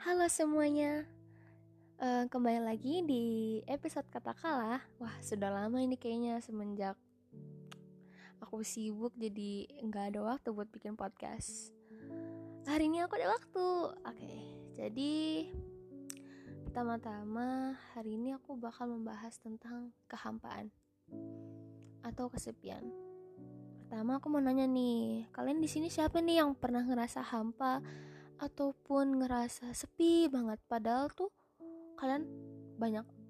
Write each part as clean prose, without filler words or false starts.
Halo semuanya, kembali lagi di episode Kata Kala Wah. Sudah lama ini kayaknya, semenjak aku sibuk jadi gak ada waktu buat bikin podcast. Hari ini aku ada waktu. Oke, jadi pertama-tama hari ini aku bakal membahas tentang kehampaan atau kesepian. Pertama aku mau nanya nih, kalian di sini siapa nih yang pernah ngerasa hampa ataupun ngerasa sepi banget? Padahal tuh kalian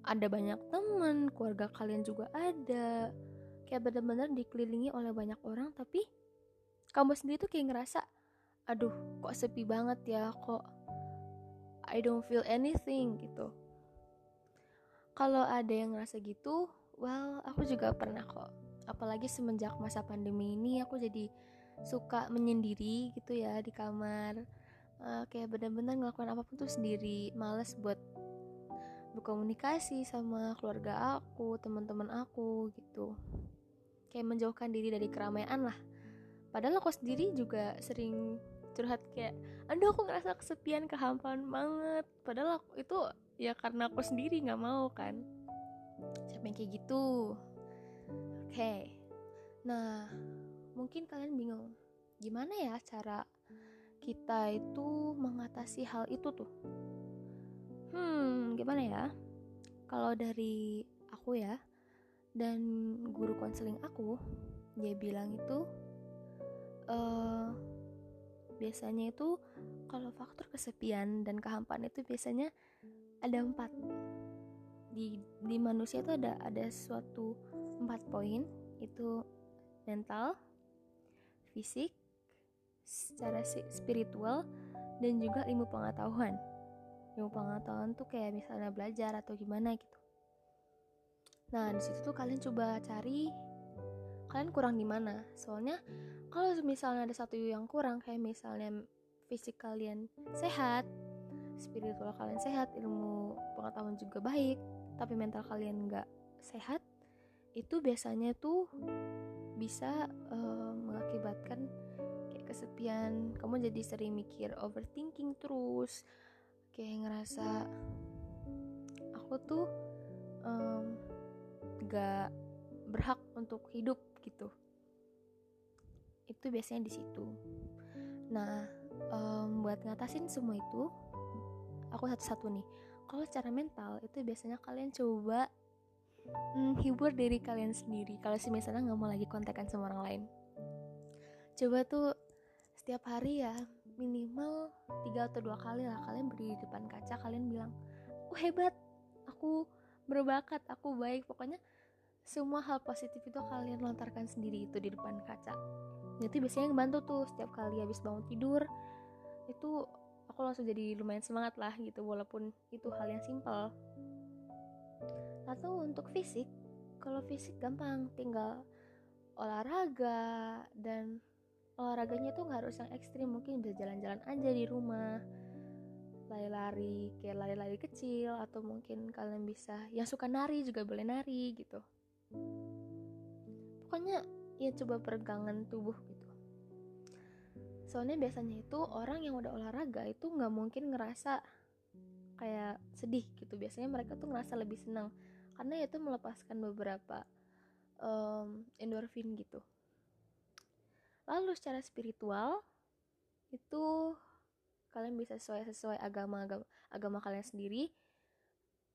ada banyak teman, keluarga kalian juga ada. Kayak benar-benar dikelilingi oleh banyak orang, tapi kamu sendiri tuh kayak ngerasa, aduh kok sepi banget ya, kok I don't feel anything gitu. Kalau ada yang ngerasa gitu, well aku juga pernah kok. Apalagi semenjak masa pandemi ini aku jadi suka menyendiri gitu ya di kamar, kayak benar-benar ngelakuin apapun tuh sendiri, males buat berkomunikasi sama keluarga aku, teman-teman aku gitu, kayak menjauhkan diri dari keramaian lah. Padahal aku sendiri juga sering curhat kayak, aduh aku ngerasa kesepian, kehampaan banget. Padahal aku, itu ya karena aku sendiri nggak mau kan. Siapa yang kayak gitu? Oke. Nah, mungkin kalian bingung gimana ya cara kita itu mengatasi hal itu tuh. Gimana ya? Kalau dari aku ya, dan guru konseling aku, dia bilang itu biasanya itu kalau faktor kesepian dan kehampaan itu biasanya ada 4. Di manusia itu ada suatu 4 poin, itu mental, fisik, secara spiritual, dan juga ilmu pengetahuan. Ilmu pengetahuan tuh kayak misalnya belajar atau gimana gitu. Nah, di situ tuh kalian coba cari kalian kurang di mana. Soalnya kalau misalnya ada satu yang kurang, kayak misalnya fisik kalian sehat, spiritual kalian sehat, ilmu pengetahuan juga baik, tapi mental kalian nggak sehat, itu biasanya tuh bisa mengakibatkan kayak kesepian. Kamu jadi sering mikir, overthinking terus, kayak ngerasa aku tuh gak berhak untuk hidup gitu. Itu biasanya di situ. Nah, buat ngatasin semua itu, aku satu-satu nih. Kalau secara mental itu biasanya kalian coba hibur diri kalian sendiri. Kalau misalnya nggak mau lagi kontekan sama orang lain, coba tuh setiap hari ya minimal 3 atau 2 kali lah kalian berdiri di depan kaca, kalian bilang, aku hebat, aku berbakat, aku baik. Pokoknya semua hal positif itu kalian lontarkan sendiri itu di depan kaca. Itu biasanya ngebantu tuh. Setiap kali habis bangun tidur itu aku langsung jadi lumayan semangat lah gitu, walaupun itu hal yang simple. Atau untuk fisik, kalau fisik gampang, tinggal olahraga, dan olahraganya tuh gak harus yang ekstrim, mungkin bisa jalan-jalan aja di rumah, lari-lari, kayak lari-lari kecil, atau mungkin kalian bisa, yang suka nari juga boleh nari gitu. Pokoknya ya coba peregangan tubuh gitu. Soalnya biasanya itu orang yang udah olahraga itu gak mungkin ngerasa kayak sedih gitu. Biasanya mereka tuh ngerasa lebih senang, karena itu melepaskan beberapa endorfin gitu. Lalu secara spiritual itu kalian bisa sesuai agama kalian sendiri,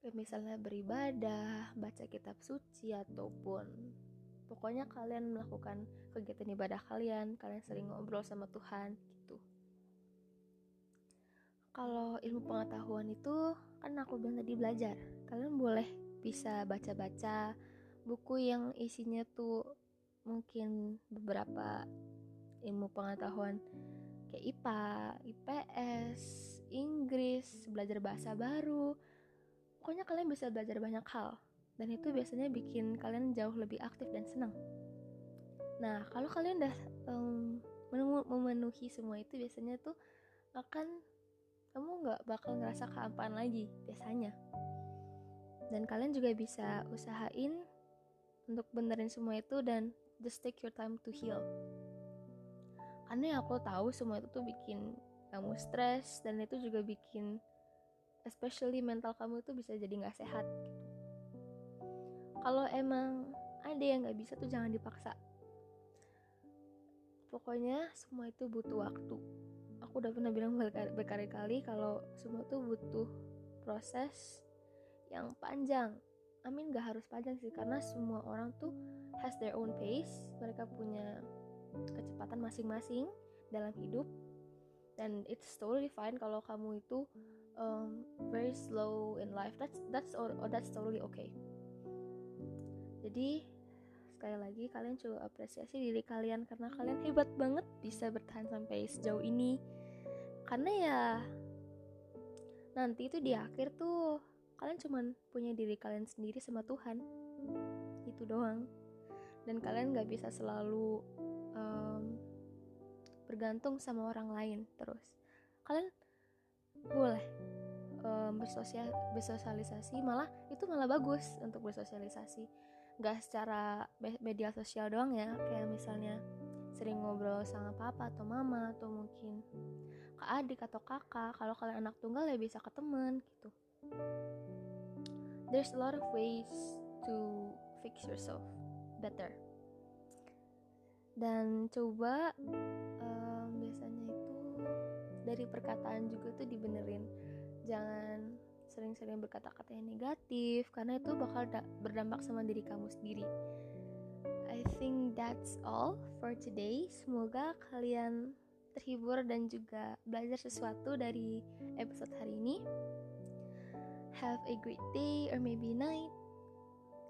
kayak misalnya beribadah, baca kitab suci, ataupun pokoknya kalian melakukan kegiatan ibadah kalian sering ngobrol sama Tuhan gitu. Kalau ilmu pengetahuan itu kan aku bilang tadi belajar. Kalian boleh bisa baca-baca buku yang isinya tuh mungkin beberapa ilmu pengetahuan kayak IPA, IPS, Inggris, belajar bahasa baru. Pokoknya kalian bisa belajar banyak hal, dan itu biasanya bikin kalian jauh lebih aktif dan senang. Nah, kalau kalian udah memenuhi semua itu, biasanya tuh akan kamu gak bakal ngerasa kehampaan lagi biasanya. Dan kalian juga bisa usahain untuk benerin semua itu, dan just take your time to heal. Karena aku tahu semua itu tuh bikin kamu stres, dan itu juga bikin especially mental kamu itu bisa jadi nggak sehat gitu. Kalau emang ada yang nggak bisa tuh jangan dipaksa. Pokoknya semua itu butuh waktu. Aku udah pernah bilang berkali-kali kalau semua itu butuh proses yang panjang. Amin, gak harus panjang sih, karena semua orang tuh has their own pace. Mereka punya kecepatan masing-masing dalam hidup, dan it's totally fine kalau kamu itu very slow in life. That's totally okay. Jadi sekali lagi, kalian coba apresiasi diri kalian karena kalian hebat banget bisa bertahan sampai sejauh ini. Karena ya nanti itu di akhir tuh kalian cuman punya diri kalian sendiri sama Tuhan, itu doang. Dan kalian gak bisa selalu bergantung sama orang lain terus. Kalian boleh bersosialisasi, malah itu malah bagus untuk bersosialisasi. Gak secara media sosial doang ya, kayak misalnya sering ngobrol sama papa atau mama, atau mungkin ke adik atau kakak. Kalau kalian anak tunggal ya bisa ke teman gitu. There's a lot of ways to fix yourself better. Dan coba biasanya itu dari perkataan juga tuh dibenerin. Jangan sering-sering berkata-kata yang negatif, karena itu bakal berdampak sama diri kamu sendiri. I think that's all for today. Semoga kalian terhibur dan juga belajar sesuatu dari episode hari ini. Have a great day or maybe night,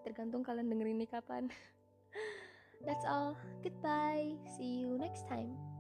tergantung kalian dengerin ini kapan. That's all, goodbye, see you next time.